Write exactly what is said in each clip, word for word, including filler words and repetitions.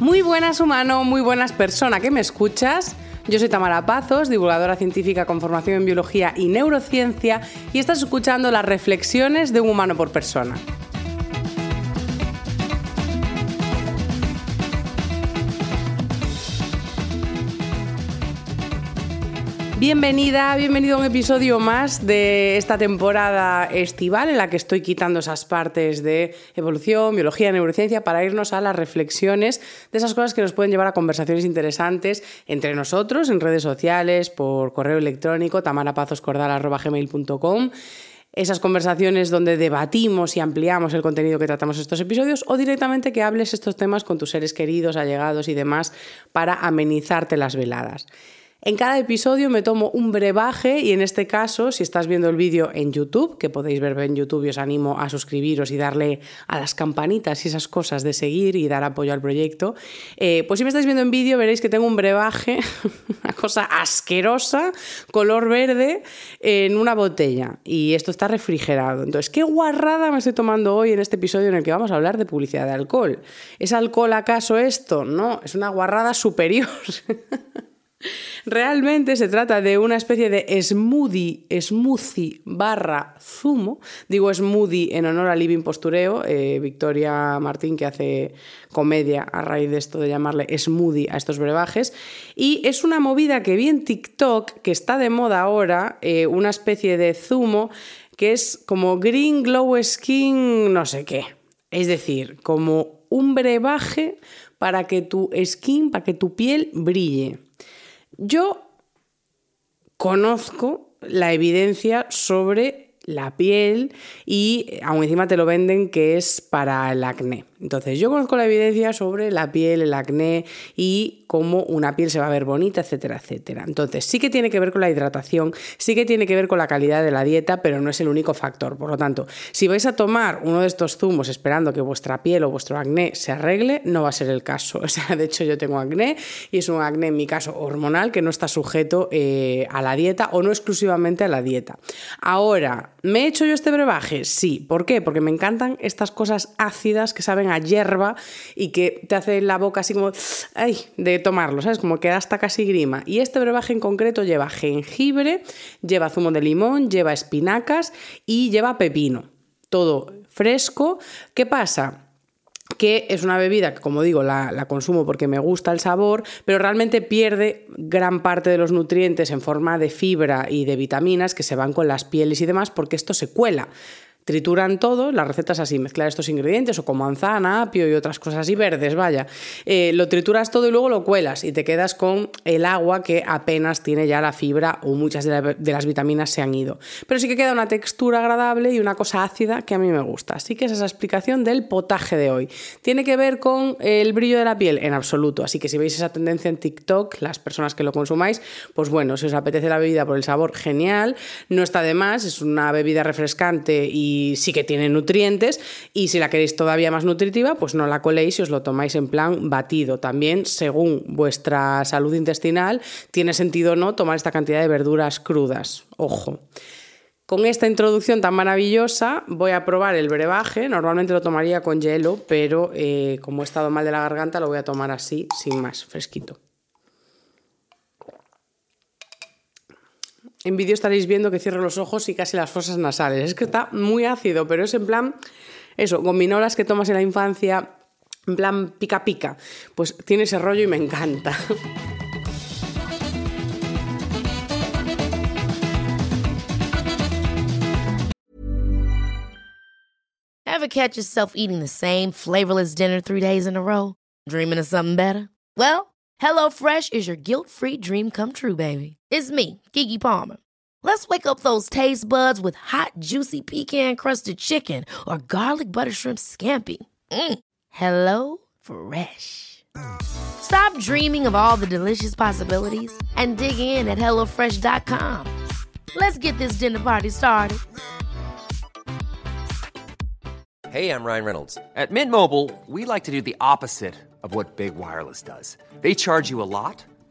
Muy buenas, humano, muy buenas, persona que me escuchas. Yo soy Tamara Pazos, divulgadora científica con formación en biología y neurociencia, y estás escuchando las reflexiones de Un Humano por Persona. Bienvenida, bienvenido a un episodio más de esta temporada estival en la que estoy quitando esas partes de evolución, biología, neurociencia para irnos a las reflexiones de esas cosas que nos pueden llevar a conversaciones interesantes entre nosotros, en redes sociales, por correo electrónico, tamarapazoscordal arroba gmail punto com. Esas conversaciones donde debatimos y ampliamos el contenido que tratamos en estos episodios, o directamente que hables estos temas con tus seres queridos, allegados y demás para amenizarte las veladas. En cada episodio me tomo un brebaje y en este caso, si estás viendo el vídeo en YouTube, que podéis verlo en YouTube y os animo a suscribiros y darle a las campanitas y esas cosas de seguir y dar apoyo al proyecto, eh, pues si me estáis viendo en vídeo veréis que tengo un brebaje, una cosa asquerosa, color verde, en una botella y esto está refrigerado. Entonces, ¿qué guarrada me estoy tomando hoy en este episodio en el que vamos a hablar de publicidad de alcohol? ¿Es alcohol acaso esto? No, es una guarrada superior. Realmente se trata de una especie de smoothie, smoothie barra zumo. Digo smoothie en honor a Living Postureo, eh, Victoria Martín, que hace comedia a raíz de esto de llamarle smoothie a estos brebajes. Y es una movida que vi en TikTok, que está de moda ahora, eh, una especie de zumo que es como green glow skin no sé qué. Es decir, como un brebaje para que tu skin, para que tu piel brille. Yo conozco la evidencia sobre la piel y aún encima te lo venden que es para el acné. Entonces yo conozco la evidencia sobre la piel, el acné y cómo una piel se va a ver bonita, etcétera, etcétera. Entonces sí que tiene que ver con la hidratación, sí que tiene que ver con la calidad de la dieta, pero no es el único factor. Por lo tanto, si vais a tomar uno de estos zumos esperando que vuestra piel o vuestro acné se arregle, no va a ser el caso. O sea, de hecho yo tengo acné y es un acné en mi caso hormonal que no está sujeto eh, a la dieta o no exclusivamente a la dieta. Ahora, ¿me he hecho yo este brebaje? Sí. ¿Por qué? Porque me encantan estas cosas ácidas que saben a hierba y que te hacen la boca así como ¡ay! De tomarlo, ¿sabes? Como que da hasta casi grima. Y este brebaje en concreto lleva jengibre, lleva zumo de limón, lleva espinacas y lleva pepino. Todo fresco. ¿Qué pasa? Que es una bebida que, como digo, la, la consumo porque me gusta el sabor, pero realmente pierde gran parte de los nutrientes en forma de fibra y de vitaminas que se van con las pieles y demás, porque esto se cuela. Trituran todo, las recetas así, mezclar estos ingredientes o con manzana, apio y otras cosas así verdes, vaya. Eh, lo trituras todo y luego lo cuelas y te quedas con el agua que apenas tiene ya la fibra o muchas de, la, de las vitaminas se han ido. Pero sí que queda una textura agradable y una cosa ácida que a mí me gusta. Así que esa es la explicación del potaje de hoy. ¿Tiene que ver con el brillo de la piel? En absoluto. Así que si veis esa tendencia en TikTok, las personas que lo consumáis, pues bueno, si os apetece la bebida por el sabor, genial. No está de más, es una bebida refrescante y Y sí que tiene nutrientes, y si la queréis todavía más nutritiva, pues no la coléis y os lo tomáis en plan batido. También, según vuestra salud intestinal, tiene sentido o no tomar esta cantidad de verduras crudas. Ojo. Con esta introducción tan maravillosa voy a probar el brebaje. Normalmente lo tomaría con hielo, pero eh, como he estado mal de la garganta lo voy a tomar así, sin más, fresquito. En vídeo estaréis viendo que cierro los ojos y casi las fosas nasales. Es que está muy ácido, pero es en plan, eso, gominolas que tomas en la infancia, en plan pica pica. Pues tiene ese rollo y me encanta. Ever catch yourself eating the same flavorless dinner three days in a row? Dreaming of something better? Well, HelloFresh is your guilt-free dream come true, baby. It's me, Keke Palmer. Let's wake up those taste buds with hot, juicy pecan-crusted chicken or garlic butter shrimp scampi. Mm. Hello Fresh. Stop dreaming of all the delicious possibilities and dig in at hello fresh dot com. Let's get this dinner party started. Hey, I'm Ryan Reynolds. At Mint Mobile, we like to do the opposite of what Big Wireless does. They charge you a lot,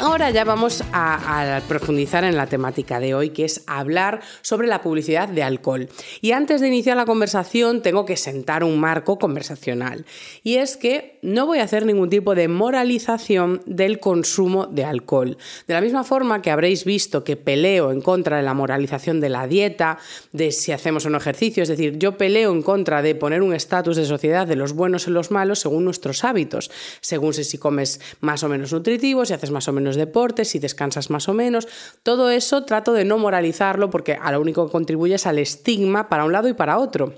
Ahora ya vamos a, a profundizar en la temática de hoy, que es hablar sobre la publicidad de alcohol. Y antes de iniciar la conversación tengo que sentar un marco conversacional. Y es que no voy a hacer ningún tipo de moralización del consumo de alcohol. De la misma forma que habréis visto que peleo en contra de la moralización de la dieta, de si hacemos o no ejercicio. Es decir, yo peleo en contra de poner un estatus de sociedad de los buenos y los malos según nuestros hábitos. Según si, si comes más o menos nutritivo, si haces más o menos deportes, si descansas más o menos, todo eso trato de no moralizarlo porque a lo único que contribuye es al estigma para un lado y para otro,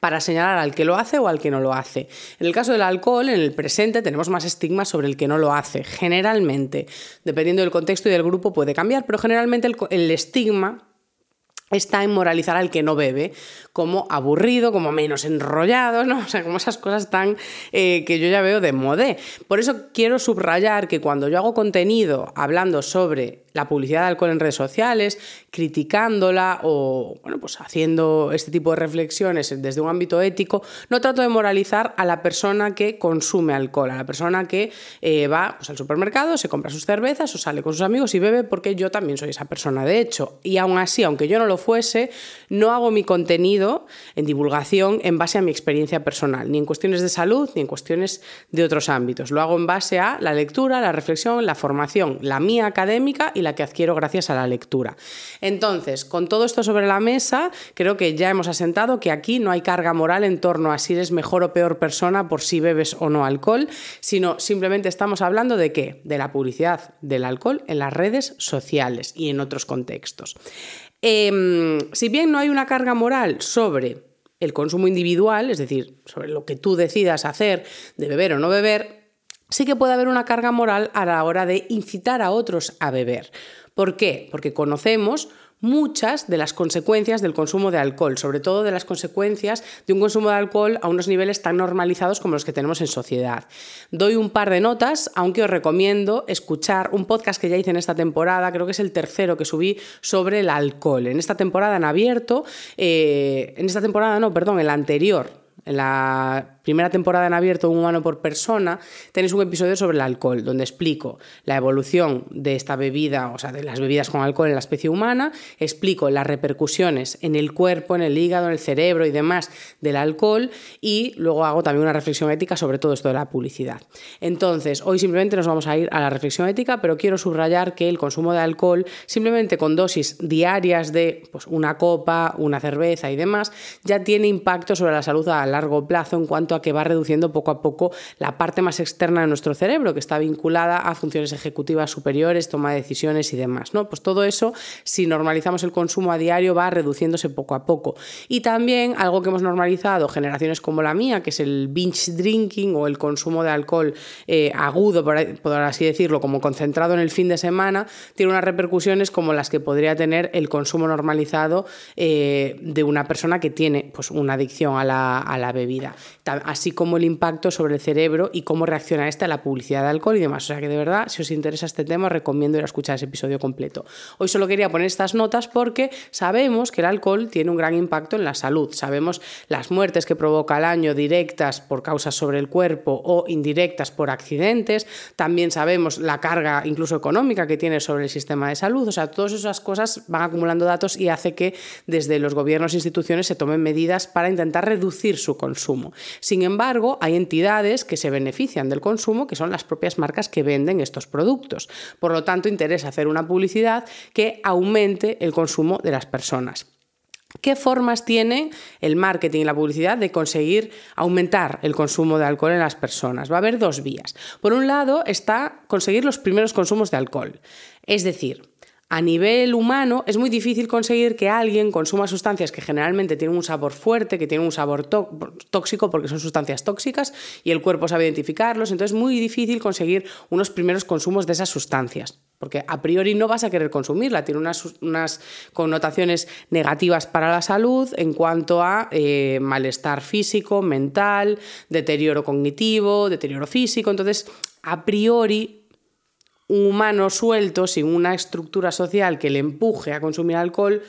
para señalar al que lo hace o al que no lo hace. En el caso del alcohol, en el presente tenemos más estigma sobre el que no lo hace, generalmente, dependiendo del contexto y del grupo puede cambiar, pero generalmente el, el estigma está en moralizar al que no bebe, como aburrido, como menos enrollado, ¿no? O sea, como esas cosas tan eh, que yo ya veo de modé. Por eso quiero subrayar que cuando yo hago contenido hablando sobre la publicidad de alcohol en redes sociales, criticándola o bueno, pues haciendo este tipo de reflexiones desde un ámbito ético, no trato de moralizar a la persona que consume alcohol, a la persona que eh, va pues, al supermercado, se compra sus cervezas o sale con sus amigos y bebe, porque yo también soy esa persona, de hecho. Y aún así, aunque yo no lo fuese, no hago mi contenido en divulgación en base a mi experiencia personal, ni en cuestiones de salud, ni en cuestiones de otros ámbitos. Lo hago en base a la lectura, la reflexión, la formación, la mía académica y la que adquiero gracias a la lectura. Entonces, con todo esto sobre la mesa, creo que ya hemos asentado que aquí no hay carga moral en torno a si eres mejor o peor persona por si bebes o no alcohol, sino simplemente estamos hablando de qué, de la publicidad del alcohol en las redes sociales y en otros contextos. Eh, si bien no hay una carga moral sobre el consumo individual, es decir, sobre lo que tú decidas hacer de beber o no beber, sí que puede haber una carga moral a la hora de incitar a otros a beber. ¿Por qué? Porque conocemos muchas de las consecuencias del consumo de alcohol, sobre todo de las consecuencias de un consumo de alcohol a unos niveles tan normalizados como los que tenemos en sociedad. Doy un par de notas, aunque os recomiendo escuchar un podcast que ya hice en esta temporada, creo que es el tercero que subí sobre el alcohol. En esta temporada en abierto, eh, en esta temporada no, perdón, en la anterior, en la primera temporada en abierto, Un Humano por Persona, tenéis un episodio sobre el alcohol, donde explico la evolución de esta bebida, o sea, de las bebidas con alcohol en la especie humana, explico las repercusiones en el cuerpo, en el hígado, en el cerebro y demás del alcohol, y luego hago también una reflexión ética sobre todo esto de la publicidad. Entonces, hoy simplemente nos vamos a ir a la reflexión ética, pero quiero subrayar que el consumo de alcohol, simplemente con dosis diarias de pues, una copa, una cerveza y demás, ya tiene impacto sobre la salud a la largo plazo en cuanto a que va reduciendo poco a poco la parte más externa de nuestro cerebro, que está vinculada a funciones ejecutivas superiores, toma de decisiones y demás, ¿no? Pues todo eso, si normalizamos el consumo a diario, va reduciéndose poco a poco. Y también algo que hemos normalizado generaciones como la mía, que es el binge drinking o el consumo de alcohol eh, agudo, por, por así decirlo, como concentrado en el fin de semana, tiene unas repercusiones como las que podría tener el consumo normalizado eh, de una persona que tiene pues, una adicción a la, a la la bebida, así como el impacto sobre el cerebro y cómo reacciona esta a la publicidad de alcohol y demás. O sea que de verdad, si os interesa este tema, os recomiendo ir a escuchar ese episodio completo. Hoy solo quería poner estas notas porque sabemos que el alcohol tiene un gran impacto en la salud. Sabemos las muertes que provoca al año, directas por causas sobre el cuerpo o indirectas por accidentes. También sabemos la carga incluso económica que tiene sobre el sistema de salud. O sea, todas esas cosas van acumulando datos y hace que desde los gobiernos e instituciones se tomen medidas para intentar reducir su consumo. Si Sin embargo, hay entidades que se benefician del consumo, que son las propias marcas que venden estos productos. Por lo tanto, interesa hacer una publicidad que aumente el consumo de las personas. ¿Qué formas tienen el marketing y la publicidad de conseguir aumentar el consumo de alcohol en las personas? Va a haber dos vías. Por un lado está conseguir los primeros consumos de alcohol. Es decir, a nivel humano es muy difícil conseguir que alguien consuma sustancias que generalmente tienen un sabor fuerte, que tienen un sabor tóxico porque son sustancias tóxicas y el cuerpo sabe identificarlos. Entonces es muy difícil conseguir unos primeros consumos de esas sustancias. Porque a priori no vas a querer consumirla, tiene unas, unas connotaciones negativas para la salud en cuanto a eh, malestar físico, mental, deterioro cognitivo, deterioro físico. Entonces, a priori, un humano suelto, sin una estructura social que le empuje a consumir alcohol,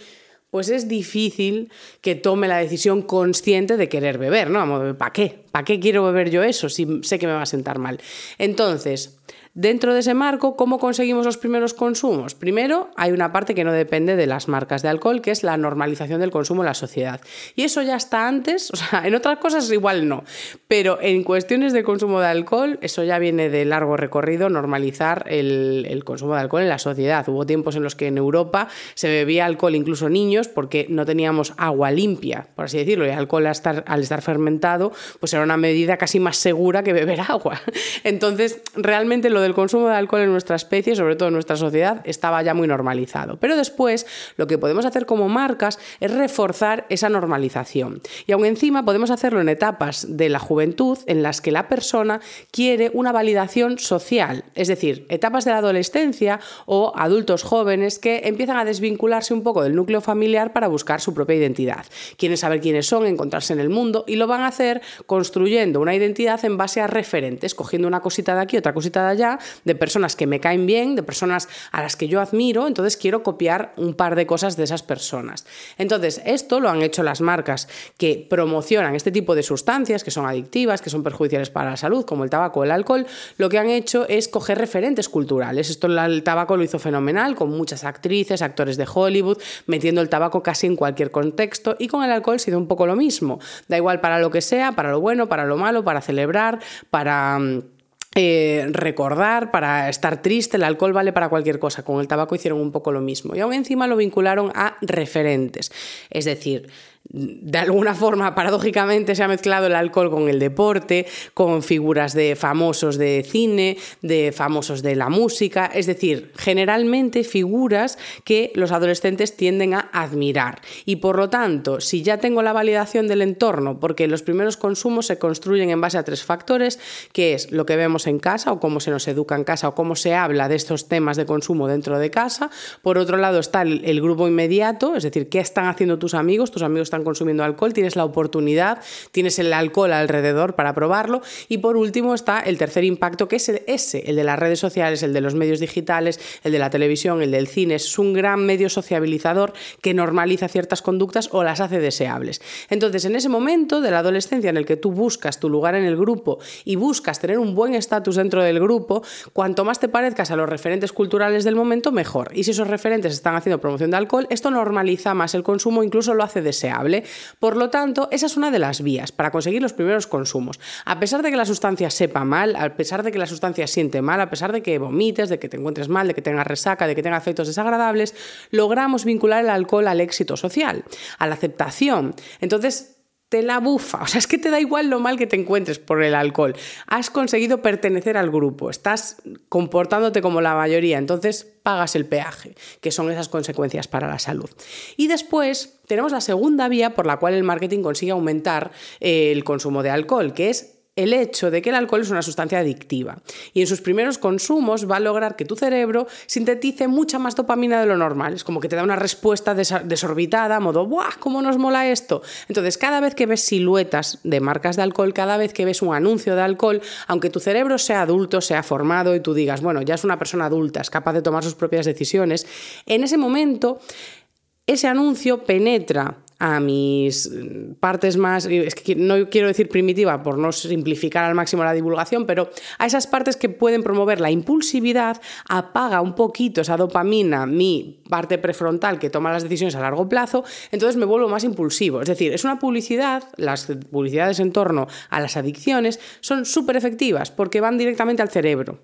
pues es difícil que tome la decisión consciente de querer beber, ¿no? ¿Para qué? ¿Para qué quiero beber yo eso si sé que me va a sentar mal? Entonces, dentro de ese marco, ¿cómo conseguimos los primeros consumos? Primero, hay una parte que no depende de las marcas de alcohol, que es la normalización del consumo en la sociedad. Y eso ya está antes, o sea, en otras cosas igual no, pero en cuestiones de consumo de alcohol, eso ya viene de largo recorrido, normalizar el, el consumo de alcohol en la sociedad. Hubo tiempos en los que en Europa se bebía alcohol incluso niños porque no teníamos agua limpia, por así decirlo, y el alcohol al estar, al estar fermentado, pues era una medida casi más segura que beber agua. Entonces, realmente lo del consumo de alcohol en nuestra especie, sobre todo en nuestra sociedad, estaba ya muy normalizado. Pero después, lo que podemos hacer como marcas es reforzar esa normalización. Y aún encima podemos hacerlo en etapas de la juventud en las que la persona quiere una validación social. Es decir, etapas de la adolescencia o adultos jóvenes que empiezan a desvincularse un poco del núcleo familiar para buscar su propia identidad. Quieren saber quiénes son, encontrarse en el mundo y lo van a hacer construyendo una identidad en base a referentes, cogiendo una cosita de aquí, otra cosita de allá, de personas que me caen bien, de personas a las que yo admiro, entonces quiero copiar un par de cosas de esas personas. Entonces, esto lo han hecho las marcas que promocionan este tipo de sustancias que son adictivas, que son perjudiciales para la salud, como el tabaco o el alcohol. Lo que han hecho es coger referentes culturales. Esto el tabaco lo hizo fenomenal, con muchas actrices, actores de Hollywood, metiendo el tabaco casi en cualquier contexto, y con el alcohol ha sido un poco lo mismo. Da igual para lo que sea, para lo bueno, para lo malo, para celebrar, para... Eh, recordar, para estar triste, el alcohol vale para cualquier cosa. Con el tabaco hicieron un poco lo mismo y aún encima lo vincularon a referentes. Es decir, de alguna forma, paradójicamente, se ha mezclado el alcohol con el deporte, con figuras de famosos de cine, de famosos de la música, es decir, generalmente figuras que los adolescentes tienden a admirar. Y por lo tanto, si ya tengo la validación del entorno, porque los primeros consumos se construyen en base a tres factores, que es lo que vemos en casa o cómo se nos educa en casa o cómo se habla de estos temas de consumo dentro de casa. Por otro lado está el, el grupo inmediato, es decir, qué están haciendo tus amigos, tus amigos están consumiendo alcohol, tienes la oportunidad, tienes el alcohol alrededor para probarlo. Y por último está el tercer impacto, que es el, ese, el de las redes sociales, el de los medios digitales, el de la televisión, el del cine. Es un gran medio sociabilizador que normaliza ciertas conductas o las hace deseables. Entonces, en ese momento de la adolescencia en el que tú buscas tu lugar en el grupo y buscas tener un buen estatus dentro del grupo, cuanto más te parezcas a los referentes culturales del momento, mejor. Y si esos referentes están haciendo promoción de alcohol, esto normaliza más el consumo, incluso lo hace deseable. Por lo tanto, esa es una de las vías para conseguir los primeros consumos. A pesar de que la sustancia sepa mal, a pesar de que la sustancia siente mal, a pesar de que vomites, de que te encuentres mal, de que tengas resaca, de que tengas efectos desagradables, logramos vincular el alcohol al éxito social, a la aceptación. Entonces, te la bufa, o sea, es que te da igual lo mal que te encuentres por el alcohol. Has conseguido pertenecer al grupo, estás comportándote como la mayoría, entonces pagas el peaje, que son esas consecuencias para la salud. Y después tenemos la segunda vía por la cual el marketing consigue aumentar el consumo de alcohol, que es el hecho de que el alcohol es una sustancia adictiva y en sus primeros consumos va a lograr que tu cerebro sintetice mucha más dopamina de lo normal. Es como que te da una respuesta desorbitada, modo ¡buah! ¿Cómo nos mola esto? Entonces, cada vez que ves siluetas de marcas de alcohol, cada vez que ves un anuncio de alcohol, aunque tu cerebro sea adulto, sea formado y tú digas, bueno, ya es una persona adulta, es capaz de tomar sus propias decisiones, en ese momento ese anuncio penetra a mis partes más, es que no quiero decir primitiva por no simplificar al máximo la divulgación, pero a esas partes que pueden promover la impulsividad, apaga un poquito esa dopamina, mi parte prefrontal que toma las decisiones a largo plazo, entonces me vuelvo más impulsivo. Es decir, es una publicidad, las publicidades en torno a las adicciones son súper efectivas porque van directamente al cerebro.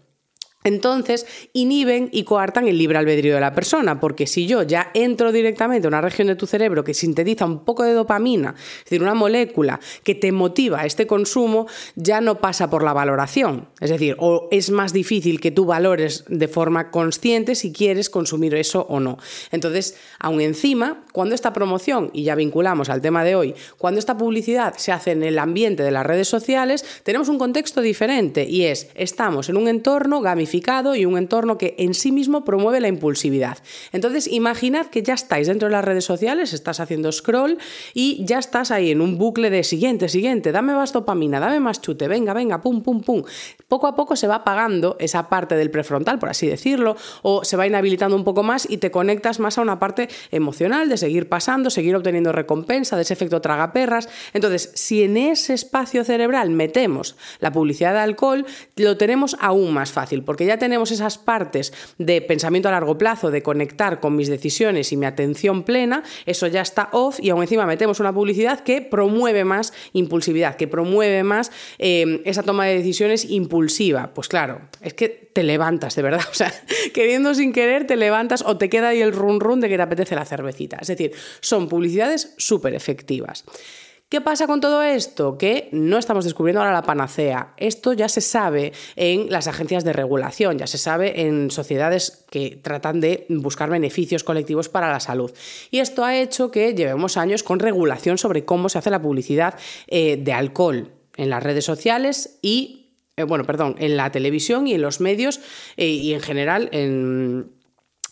Entonces inhiben y coartan el libre albedrío de la persona, porque si yo ya entro directamente a una región de tu cerebro que sintetiza un poco de dopamina, es decir, una molécula que te motiva a este consumo, ya no pasa por la valoración. Es decir, o es más difícil que tú valores de forma consciente si quieres consumir eso o no. Entonces, aún encima, cuando esta promoción, y ya vinculamos al tema de hoy, cuando esta publicidad se hace en el ambiente de las redes sociales, tenemos un contexto diferente y es, estamos en un entorno gamificado y un entorno que en sí mismo promueve la impulsividad. Entonces, imaginad que ya estáis dentro de las redes sociales, estás haciendo scroll y ya estás ahí en un bucle de siguiente, siguiente, dame más dopamina, dame más chute, venga, venga, pum, pum, pum. Poco a poco se va apagando esa parte del prefrontal, por así decirlo, o se va inhabilitando un poco más y te conectas más a una parte emocional de seguir pasando, seguir obteniendo recompensa, de ese efecto tragaperras. Entonces, si en ese espacio cerebral metemos la publicidad de alcohol, lo tenemos aún más fácil, porque ya tenemos esas partes de pensamiento a largo plazo, de conectar con mis decisiones y mi atención plena, eso ya está off y aún encima metemos una publicidad que promueve más impulsividad, que promueve más eh, esa toma de decisiones impulsiva. Pues claro, es que te levantas de verdad, o sea, queriendo sin querer te levantas o te queda ahí el run run de que te apetece la cervecita. Es decir, son publicidades súper efectivas. ¿Qué pasa con todo esto? Que no estamos descubriendo ahora la panacea. Esto ya se sabe en las agencias de regulación, ya se sabe en sociedades que tratan de buscar beneficios colectivos para la salud. Y esto ha hecho que llevemos años con regulación sobre cómo se hace la publicidad eh, de alcohol en las redes sociales y, eh, bueno, perdón, en la televisión y en los medios eh, y en general en...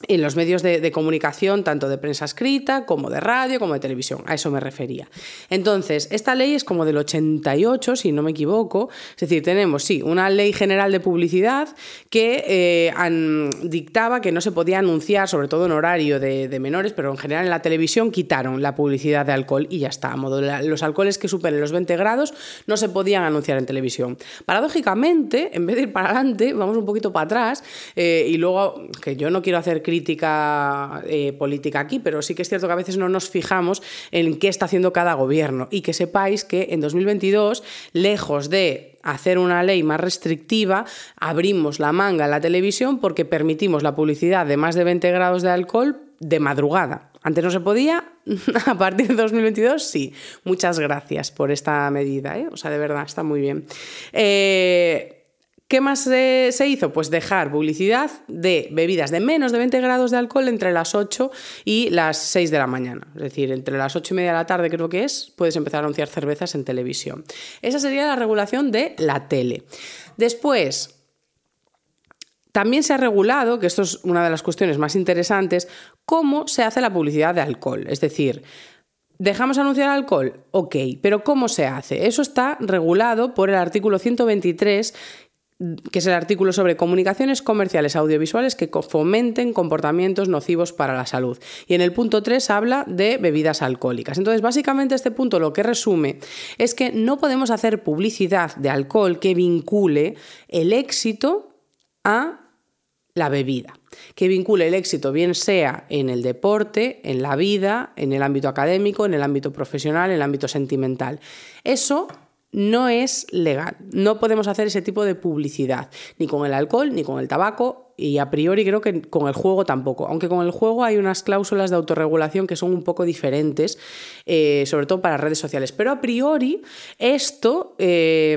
en los medios de, de comunicación, tanto de prensa escrita, como de radio, como de televisión. A eso me refería. Entonces, esta ley es como del ochenta y ocho, si no me equivoco. Es decir, tenemos, sí, una ley general de publicidad que eh, an, dictaba que no se podía anunciar, sobre todo en horario de, de menores, pero en general en la televisión quitaron la publicidad de alcohol y ya está. A modo de la, los alcoholes que superen los veinte grados no se podían anunciar en televisión. Paradójicamente, en vez de ir para adelante, vamos un poquito para atrás eh, y luego, que yo no quiero hacer crítica eh, política aquí, pero sí que es cierto que a veces no nos fijamos en qué está haciendo cada gobierno y que sepáis que en dos mil veintidós, lejos de hacer una ley más restrictiva, abrimos la manga en la televisión porque permitimos la publicidad de más de veinte grados de alcohol de madrugada. Antes no se podía, a partir de dos mil veintidós sí. Muchas gracias por esta medida, ¿eh? O sea, de verdad, está muy bien. Eh... ¿Qué más se, se hizo? Pues dejar publicidad de bebidas de menos de veinte grados de alcohol entre las ocho y las seis de la mañana. Es decir, entre las ocho y media de la tarde, creo que es, puedes empezar a anunciar cervezas en televisión. Esa sería la regulación de la tele. Después, también se ha regulado, que esto es una de las cuestiones más interesantes, cómo se hace la publicidad de alcohol. Es decir, ¿dejamos anunciar alcohol? Ok, pero ¿cómo se hace? Eso está regulado por el artículo ciento veintitrés, que es el artículo sobre comunicaciones comerciales audiovisuales que fomenten comportamientos nocivos para la salud. Y en el punto tres habla de bebidas alcohólicas. Entonces, básicamente este punto lo que resume es que no podemos hacer publicidad de alcohol que vincule el éxito a la bebida, que vincule el éxito bien sea en el deporte, en la vida, en el ámbito académico, en el ámbito profesional, en el ámbito sentimental. Eso no es legal, no podemos hacer ese tipo de publicidad, ni con el alcohol, ni con el tabaco, y a priori creo que con el juego tampoco, aunque con el juego hay unas cláusulas de autorregulación que son un poco diferentes, eh, sobre todo para redes sociales, pero a priori esto, eh,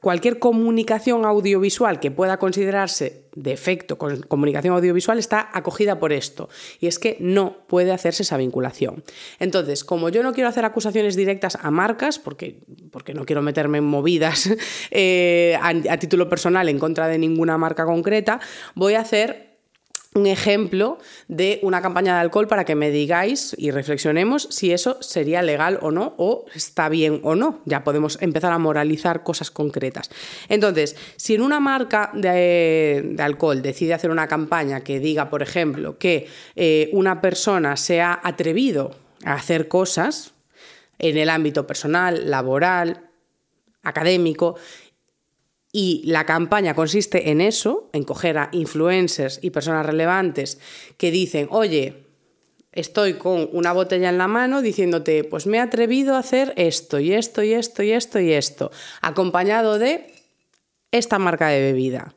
cualquier comunicación audiovisual que pueda considerarse de efecto con comunicación audiovisual está acogida por esto, y es que no puede hacerse esa vinculación. Entonces, como yo no quiero hacer acusaciones directas a marcas, porque, porque no quiero meterme en movidas eh, a, a título personal en contra de ninguna marca concreta, voy a hacer un ejemplo de una campaña de alcohol para que me digáis y reflexionemos si eso sería legal o no, o está bien o no. Ya podemos empezar a moralizar cosas concretas. Entonces, si en una marca de, de alcohol decide hacer una campaña que diga, por ejemplo, que eh, una persona se ha atrevido a hacer cosas en el ámbito personal, laboral, académico, y la campaña consiste en eso, en coger a influencers y personas relevantes que dicen, oye, estoy con una botella en la mano diciéndote, pues me he atrevido a hacer esto y esto y esto y esto y esto, acompañado de esta marca de bebida.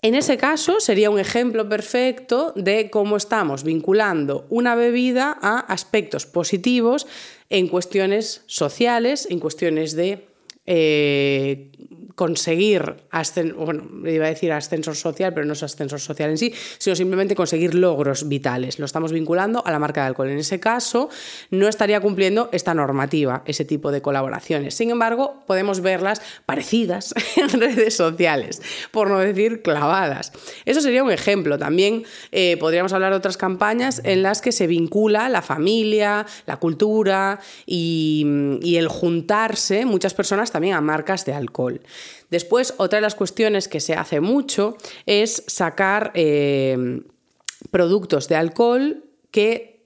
En ese caso sería un ejemplo perfecto de cómo estamos vinculando una bebida a aspectos positivos en cuestiones sociales, en cuestiones de eh, conseguir, ascen- bueno, iba a decir ascensor social, pero no es ascensor social en sí, sino simplemente conseguir logros vitales. Lo estamos vinculando a la marca de alcohol. En ese caso, no estaría cumpliendo esta normativa, ese tipo de colaboraciones. Sin embargo, podemos verlas parecidas en redes sociales, por no decir clavadas. Eso sería un ejemplo. También eh, podríamos hablar de otras campañas en las que se vincula la familia, la cultura y, y el juntarse muchas personas también a marcas de alcohol. Después, otra de las cuestiones que se hace mucho es sacar eh, productos de alcohol que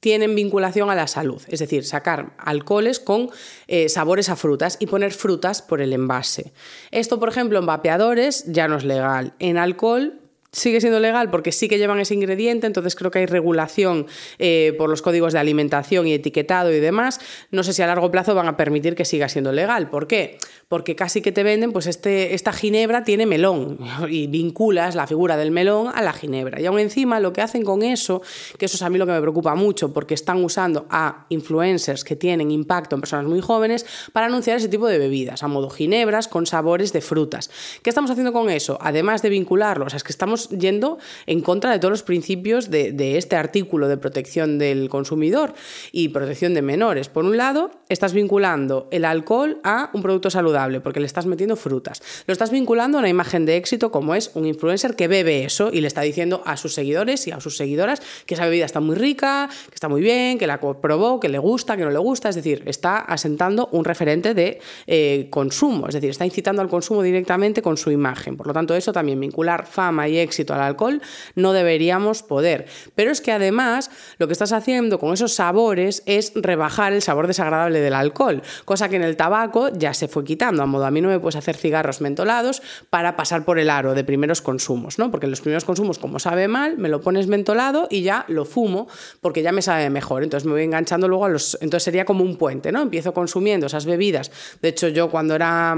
tienen vinculación a la salud, es decir, sacar alcoholes con eh, sabores a frutas y poner frutas por el envase. Esto, por ejemplo, en vapeadores ya no es legal, en alcohol sigue siendo legal porque sí que llevan ese ingrediente, entonces creo que hay regulación eh, por los códigos de alimentación y etiquetado y demás. No sé si a largo plazo van a permitir que siga siendo legal. ¿Por qué? Porque casi que te venden, pues este, esta ginebra tiene melón y vinculas la figura del melón a la ginebra. Y aún encima lo que hacen con eso, que eso es a mí lo que me preocupa mucho, porque están usando a influencers que tienen impacto en personas muy jóvenes para anunciar ese tipo de bebidas, a modo ginebras con sabores de frutas. ¿Qué estamos haciendo con eso? Además de vincularlo, o sea, es que estamos yendo en contra de todos los principios de, de este artículo de protección del consumidor y protección de menores. Por un lado, estás vinculando el alcohol a un producto saludable porque le estás metiendo frutas. Lo estás vinculando a una imagen de éxito como es un influencer que bebe eso y le está diciendo a sus seguidores y a sus seguidoras que esa bebida está muy rica, que está muy bien, que la probó, que le gusta, que no le gusta. Es decir, está asentando un referente de eh, consumo. Es decir, está incitando al consumo directamente con su imagen. Por lo tanto, eso también, vincular fama y éxito éxito al alcohol, no deberíamos poder. Pero es que además lo que estás haciendo con esos sabores es rebajar el sabor desagradable del alcohol, cosa que en el tabaco ya se fue quitando. A modo, a mí no me puedes hacer cigarros mentolados para pasar por el aro de primeros consumos, ¿no? Porque en los primeros consumos, como sabe mal, me lo pones mentolado y ya lo fumo porque ya me sabe mejor. Entonces me voy enganchando luego a los... Entonces sería como un puente, ¿no? Empiezo consumiendo esas bebidas. De hecho, yo cuando era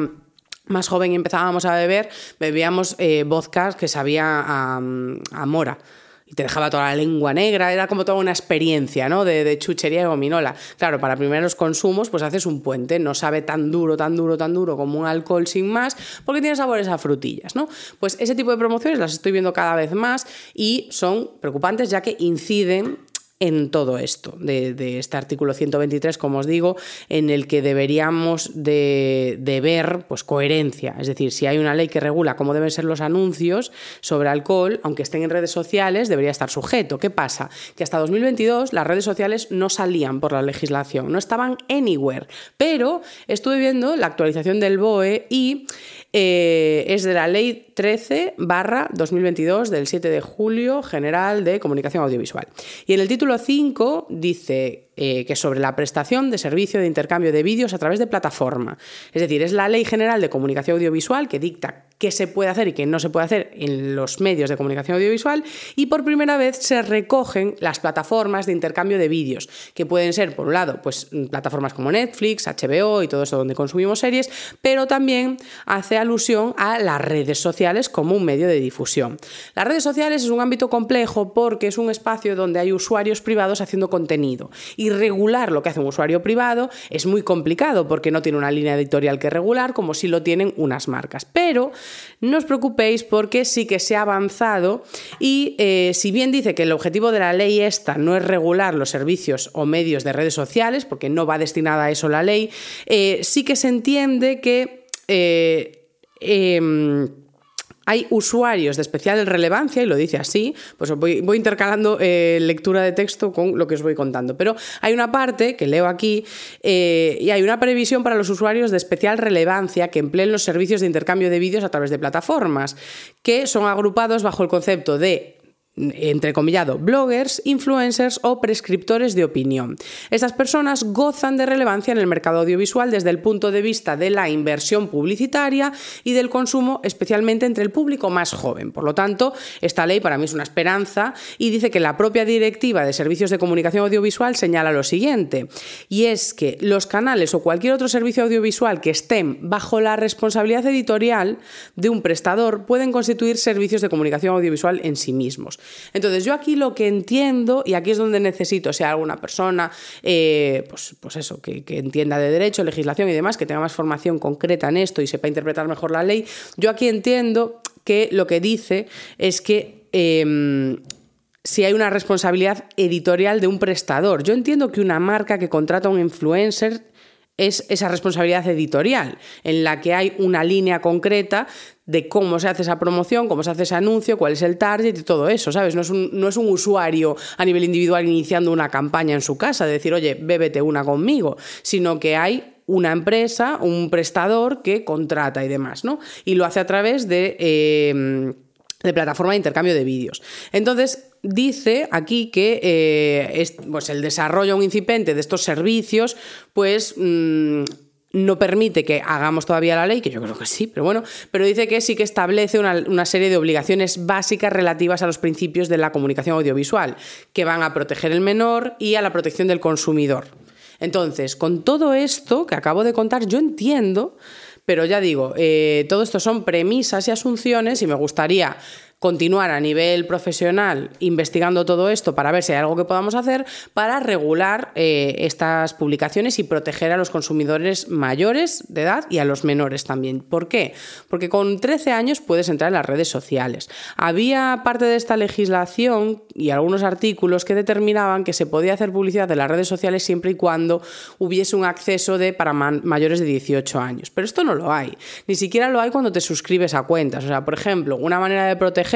más joven y empezábamos a beber, bebíamos eh, vodka que sabía a, a mora. Y te dejaba toda la lengua negra, era como toda una experiencia, ¿no? De, de chuchería y gominola. Claro, para primeros consumos, pues haces un puente, no sabe tan duro, tan duro, tan duro como un alcohol sin más, porque tiene sabores a frutillas, ¿no? Pues ese tipo de promociones las estoy viendo cada vez más y son preocupantes ya que inciden en todo esto, de, de este artículo ciento veintitrés, como os digo, en el que deberíamos de, de ver pues, coherencia. Es decir, si hay una ley que regula cómo deben ser los anuncios sobre alcohol, aunque estén en redes sociales, debería estar sujeto. ¿Qué pasa? Que hasta dos mil veintidós las redes sociales no salían por la legislación, no estaban anywhere. Pero estuve viendo la actualización del B O E y eh, es de la ley trece barra dos mil veintidós del siete de julio, General de Comunicación Audiovisual. Y en el título cinco dice eh, que sobre la prestación de servicio de intercambio de vídeos a través de plataforma. Es decir, es la Ley General de Comunicación Audiovisual que dicta qué se puede hacer y qué no se puede hacer en los medios de comunicación audiovisual, y por primera vez se recogen las plataformas de intercambio de vídeos, que pueden ser, por un lado, pues plataformas como Netflix, H B O y todo eso donde consumimos series, pero también hace alusión a las redes sociales como un medio de difusión. Las redes sociales es un ámbito complejo porque es un espacio donde hay usuarios privados haciendo contenido, y regular lo que hace un usuario privado es muy complicado porque no tiene una línea editorial que regular como sí lo tienen unas marcas. Pero no os preocupéis porque sí que se ha avanzado y eh, si bien dice que el objetivo de la ley esta no es regular los servicios o medios de redes sociales, porque no va destinada a eso la ley, eh, sí que se entiende que eh, eh, hay usuarios de especial relevancia, y lo dice así, pues voy, voy intercalando eh, lectura de texto con lo que os voy contando, pero hay una parte que leo aquí eh, y hay una previsión para los usuarios de especial relevancia que empleen los servicios de intercambio de vídeos a través de plataformas, que son agrupados bajo el concepto de entrecomillado, bloggers, influencers o prescriptores de opinión. Estas personas gozan de relevancia en el mercado audiovisual desde el punto de vista de la inversión publicitaria y del consumo, especialmente entre el público más joven. Por lo tanto, esta ley para mí es una esperanza y dice que la propia Directiva de Servicios de Comunicación Audiovisual señala lo siguiente, y es que los canales o cualquier otro servicio audiovisual que estén bajo la responsabilidad editorial de un prestador pueden constituir servicios de comunicación audiovisual en sí mismos. Entonces, yo aquí lo que entiendo, y aquí es donde necesito, sea alguna persona, eh, pues, pues eso, que, que entienda de derecho, legislación y demás, que tenga más formación concreta en esto y sepa interpretar mejor la ley, yo aquí entiendo que lo que dice es que eh, si hay una responsabilidad editorial de un prestador. Yo entiendo que una marca que contrata a un influencer es esa responsabilidad editorial, en la que hay una línea concreta de cómo se hace esa promoción, cómo se hace ese anuncio, cuál es el target y todo eso, ¿sabes? No es un, no es un usuario a nivel individual iniciando una campaña en su casa, de decir, oye, bébete una conmigo, sino que hay una empresa, un prestador que contrata y demás, ¿no? Y lo hace a través de, eh, de plataforma de intercambio de vídeos. Entonces, dice aquí que eh, es, pues el desarrollo incipiente de estos servicios, pues mmm, no permite que hagamos todavía la ley, que yo creo que sí, pero bueno, pero dice que sí que establece una, una serie de obligaciones básicas relativas a los principios de la comunicación audiovisual, que van a proteger el menor y a la protección del consumidor. Entonces, con todo esto que acabo de contar, yo entiendo, pero ya digo, eh, todo esto son premisas y asunciones, y me gustaría continuar a nivel profesional investigando todo esto para ver si hay algo que podamos hacer para regular eh, estas publicaciones y proteger a los consumidores mayores de edad y a los menores también. ¿Por qué? Porque con trece años puedes entrar en las redes sociales. Había parte de esta legislación y algunos artículos que determinaban que se podía hacer publicidad de las redes sociales siempre y cuando hubiese un acceso de para man- mayores de dieciocho años. Pero esto no lo hay. Ni siquiera lo hay cuando te suscribes a cuentas. O sea, por ejemplo, una manera de proteger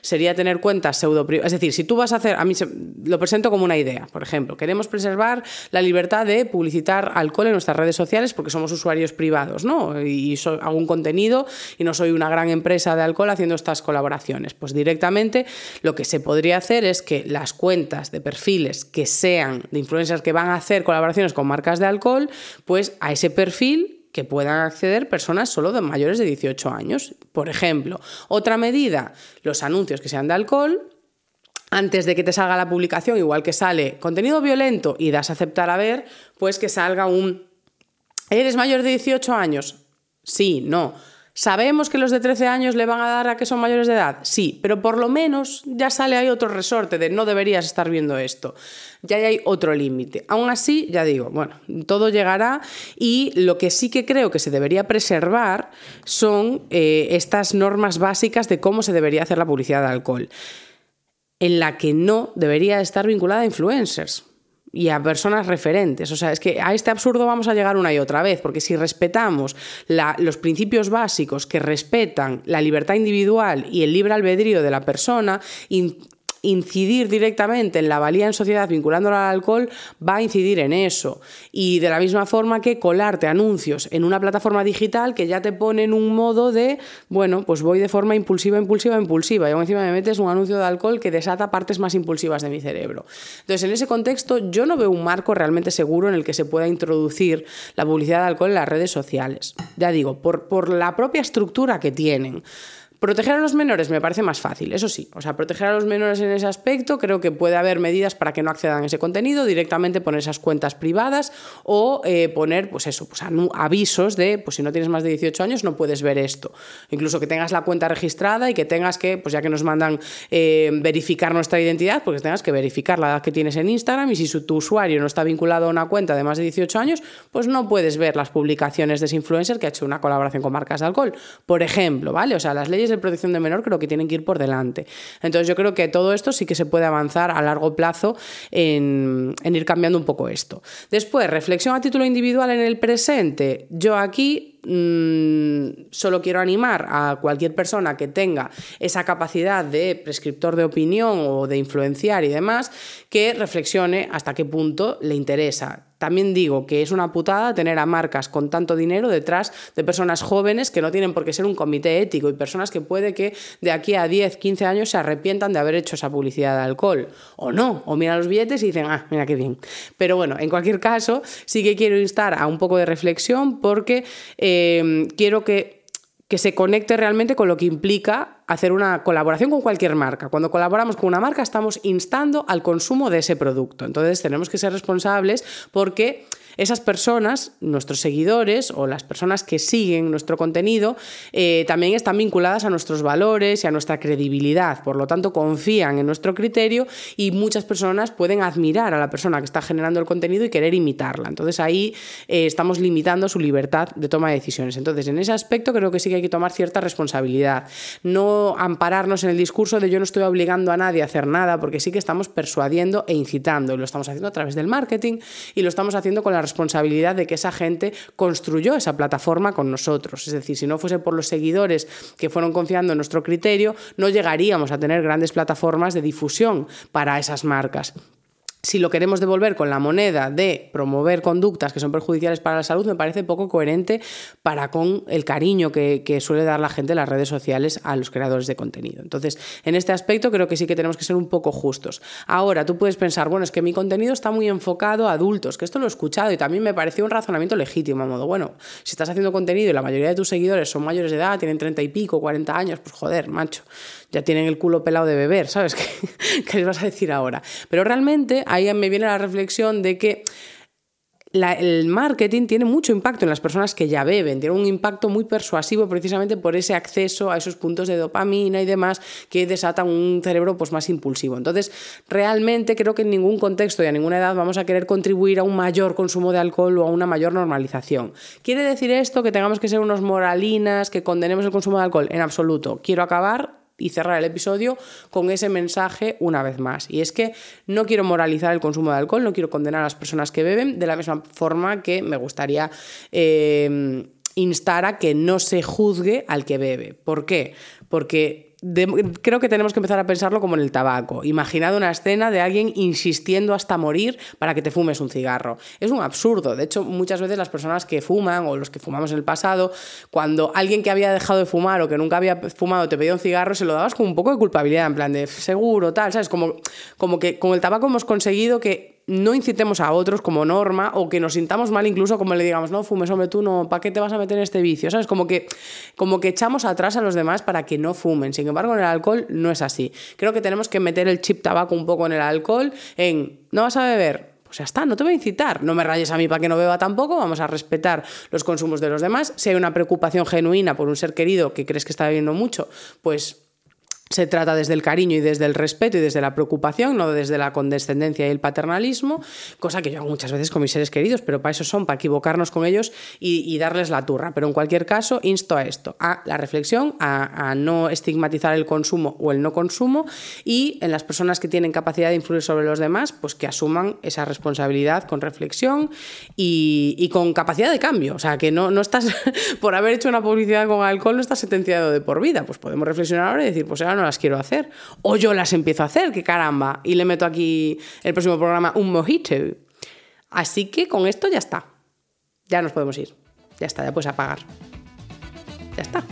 sería tener cuentas pseudo privadas. Es decir, si tú vas a hacer, a mí se, lo presento como una idea, por ejemplo, queremos preservar la libertad de publicitar alcohol en nuestras redes sociales porque somos usuarios privados, ¿no? Y, y so, hago un contenido y no soy una gran empresa de alcohol haciendo estas colaboraciones. Pues directamente lo que se podría hacer es que las cuentas de perfiles que sean de influencers que van a hacer colaboraciones con marcas de alcohol, pues a ese perfil que puedan acceder personas solo de mayores de dieciocho años, por ejemplo. Otra medida, los anuncios que sean de alcohol, antes de que te salga la publicación, igual que sale contenido violento y das a aceptar a ver, pues que salga un ¿eres mayor de dieciocho años? Sí, no. ¿Sabemos que los de trece años le van a dar a que son mayores de edad? Sí, pero por lo menos ya sale ahí otro resorte de no deberías estar viendo esto. Ya hay otro límite. Aún así, ya digo, bueno, todo llegará, y lo que sí que creo que se debería preservar son eh, estas normas básicas de cómo se debería hacer la publicidad de alcohol, en la que no debería estar vinculada a influencers y a personas referentes. O sea, es que a este absurdo vamos a llegar una y otra vez, porque si respetamos la, los principios básicos que respetan la libertad individual y el libre albedrío de la persona, in, incidir directamente en la valía en sociedad vinculándola al alcohol va a incidir en eso. Y de la misma forma que colarte anuncios en una plataforma digital que ya te pone en un modo de, bueno, pues voy de forma impulsiva, impulsiva, impulsiva, y aún encima me metes un anuncio de alcohol que desata partes más impulsivas de mi cerebro. Entonces, en ese contexto, yo no veo un marco realmente seguro en el que se pueda introducir la publicidad de alcohol en las redes sociales. Ya digo, por, por la propia estructura que tienen. Proteger a los menores me parece más fácil, eso sí. O sea, proteger a los menores en ese aspecto, creo que puede haber medidas para que no accedan a ese contenido, directamente poner esas cuentas privadas o eh, poner, pues eso, pues avisos de, pues si no tienes más de dieciocho años no puedes ver esto. Incluso que tengas la cuenta registrada y que tengas que, pues ya que nos mandan eh, verificar nuestra identidad, pues que tengas que verificar la edad que tienes en Instagram, y si su, tu usuario no está vinculado a una cuenta de más de dieciocho años, pues no puedes ver las publicaciones de ese influencer que ha hecho una colaboración con marcas de alcohol, por ejemplo, ¿vale? O sea, las leyes de protección de menor creo que tienen que ir por delante. Entonces yo creo que todo esto sí que se puede avanzar a largo plazo en, en ir cambiando un poco esto. Después, reflexión a título individual en el presente. Yo aquí mmm, solo quiero animar a cualquier persona que tenga esa capacidad de prescriptor de opinión o de influenciar y demás, que reflexione hasta qué punto le interesa. También digo que es una putada tener a marcas con tanto dinero detrás de personas jóvenes que no tienen por qué ser un comité ético y personas que puede que de aquí a diez, quince años se arrepientan de haber hecho esa publicidad de alcohol. O no, o miran los billetes y dicen, ah, mira qué bien. Pero bueno, en cualquier caso, sí que quiero instar a un poco de reflexión porque eh, quiero que, que se conecte realmente con lo que implica hacer una colaboración con cualquier marca. Cuando colaboramos con una marca estamos instando al consumo de ese producto. Entonces tenemos que ser responsables porque esas personas, nuestros seguidores o las personas que siguen nuestro contenido, eh, también están vinculadas a nuestros valores y a nuestra credibilidad. Por lo tanto, confían en nuestro criterio y muchas personas pueden admirar a la persona que está generando el contenido y querer imitarla. Entonces ahí eh, estamos limitando su libertad de toma de decisiones. Entonces en ese aspecto creo que sí que hay que tomar cierta responsabilidad. No ampararnos en el discurso de yo no estoy obligando a nadie a hacer nada, porque sí que estamos persuadiendo e incitando, y lo estamos haciendo a través del marketing y lo estamos haciendo con la responsabilidad de que esa gente construyó esa plataforma con nosotros. Es decir, si no fuese por los seguidores que fueron confiando en nuestro criterio, no llegaríamos a tener grandes plataformas de difusión para esas marcas. Si lo queremos devolver con la moneda de promover conductas que son perjudiciales para la salud, me parece poco coherente para con el cariño que, que suele dar la gente en las redes sociales a los creadores de contenido. Entonces, en este aspecto creo que sí que tenemos que ser un poco justos. Ahora, tú puedes pensar, bueno, es que mi contenido está muy enfocado a adultos, que esto lo he escuchado y también me pareció un razonamiento legítimo, a modo, bueno, si estás haciendo contenido y la mayoría de tus seguidores son mayores de edad, tienen treinta y pico, cuarenta años, pues joder, macho, ya tienen el culo pelado de beber, ¿sabes? ¿Qué, qué les vas a decir ahora? Pero realmente ahí me viene la reflexión de que La, el marketing tiene mucho impacto en las personas que ya beben, tiene un impacto muy persuasivo precisamente por ese acceso a esos puntos de dopamina y demás que desatan un cerebro pues, más impulsivo. Entonces, realmente creo que en ningún contexto y a ninguna edad vamos a querer contribuir a un mayor consumo de alcohol o a una mayor normalización. ¿Quiere decir esto que tengamos que ser unos moralinas, que condenemos el consumo de alcohol? En absoluto. Quiero acabar y cerrar el episodio con ese mensaje una vez más. Y es que no quiero moralizar el consumo de alcohol, no quiero condenar a las personas que beben, de la misma forma que me gustaría eh, instar a que no se juzgue al que bebe. ¿Por qué? Porque De, creo que tenemos que empezar a pensarlo como en el tabaco. Imaginad una escena de alguien insistiendo hasta morir para que te fumes un cigarro. Es un absurdo. De hecho, muchas veces las personas que fuman o los que fumamos en el pasado, cuando alguien que había dejado de fumar o que nunca había fumado te pedía un cigarro, se lo dabas con un poco de culpabilidad, en plan de seguro, tal, ¿sabes? Como, como que con el tabaco hemos conseguido que no incitemos a otros como norma o que nos sintamos mal incluso como le digamos no fumes, hombre, tú no, ¿para qué te vas a meter en este vicio? ¿Sabes? Como que, como que echamos atrás a los demás para que no fumen. Sin embargo, en el alcohol no es así. Creo que tenemos que meter el chip tabaco un poco en el alcohol en no vas a beber, pues ya está, no te voy a incitar, no me rayes a mí para que no beba tampoco, vamos a respetar los consumos de los demás. Si hay una preocupación genuina por un ser querido que crees que está bebiendo mucho, pues se trata desde el cariño y desde el respeto y desde la preocupación, no desde la condescendencia y el paternalismo, cosa que yo hago muchas veces con mis seres queridos, pero para eso son, para equivocarnos con ellos y, y darles la turra. Pero en cualquier caso, insto a esto, a la reflexión, a, a no estigmatizar el consumo o el no consumo y en las personas que tienen capacidad de influir sobre los demás, pues que asuman esa responsabilidad con reflexión y, y con capacidad de cambio. O sea, que no, no estás, por haber hecho una publicidad con alcohol, no estás sentenciado de por vida. Pues podemos reflexionar ahora y decir, pues ahora no las quiero hacer, o yo las empiezo a hacer, que caramba, y le meto aquí el próximo programa un mojito. Así que con esto ya está, ya nos podemos ir, ya está, ya puedes apagar, ya está.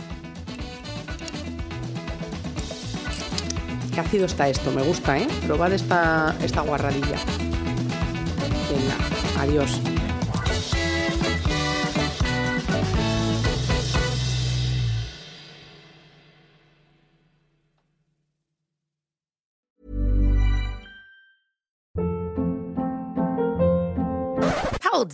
Qué ácido está esto, me gusta, ¿eh? Probad esta, esta guarradilla. Venga, adiós. Hold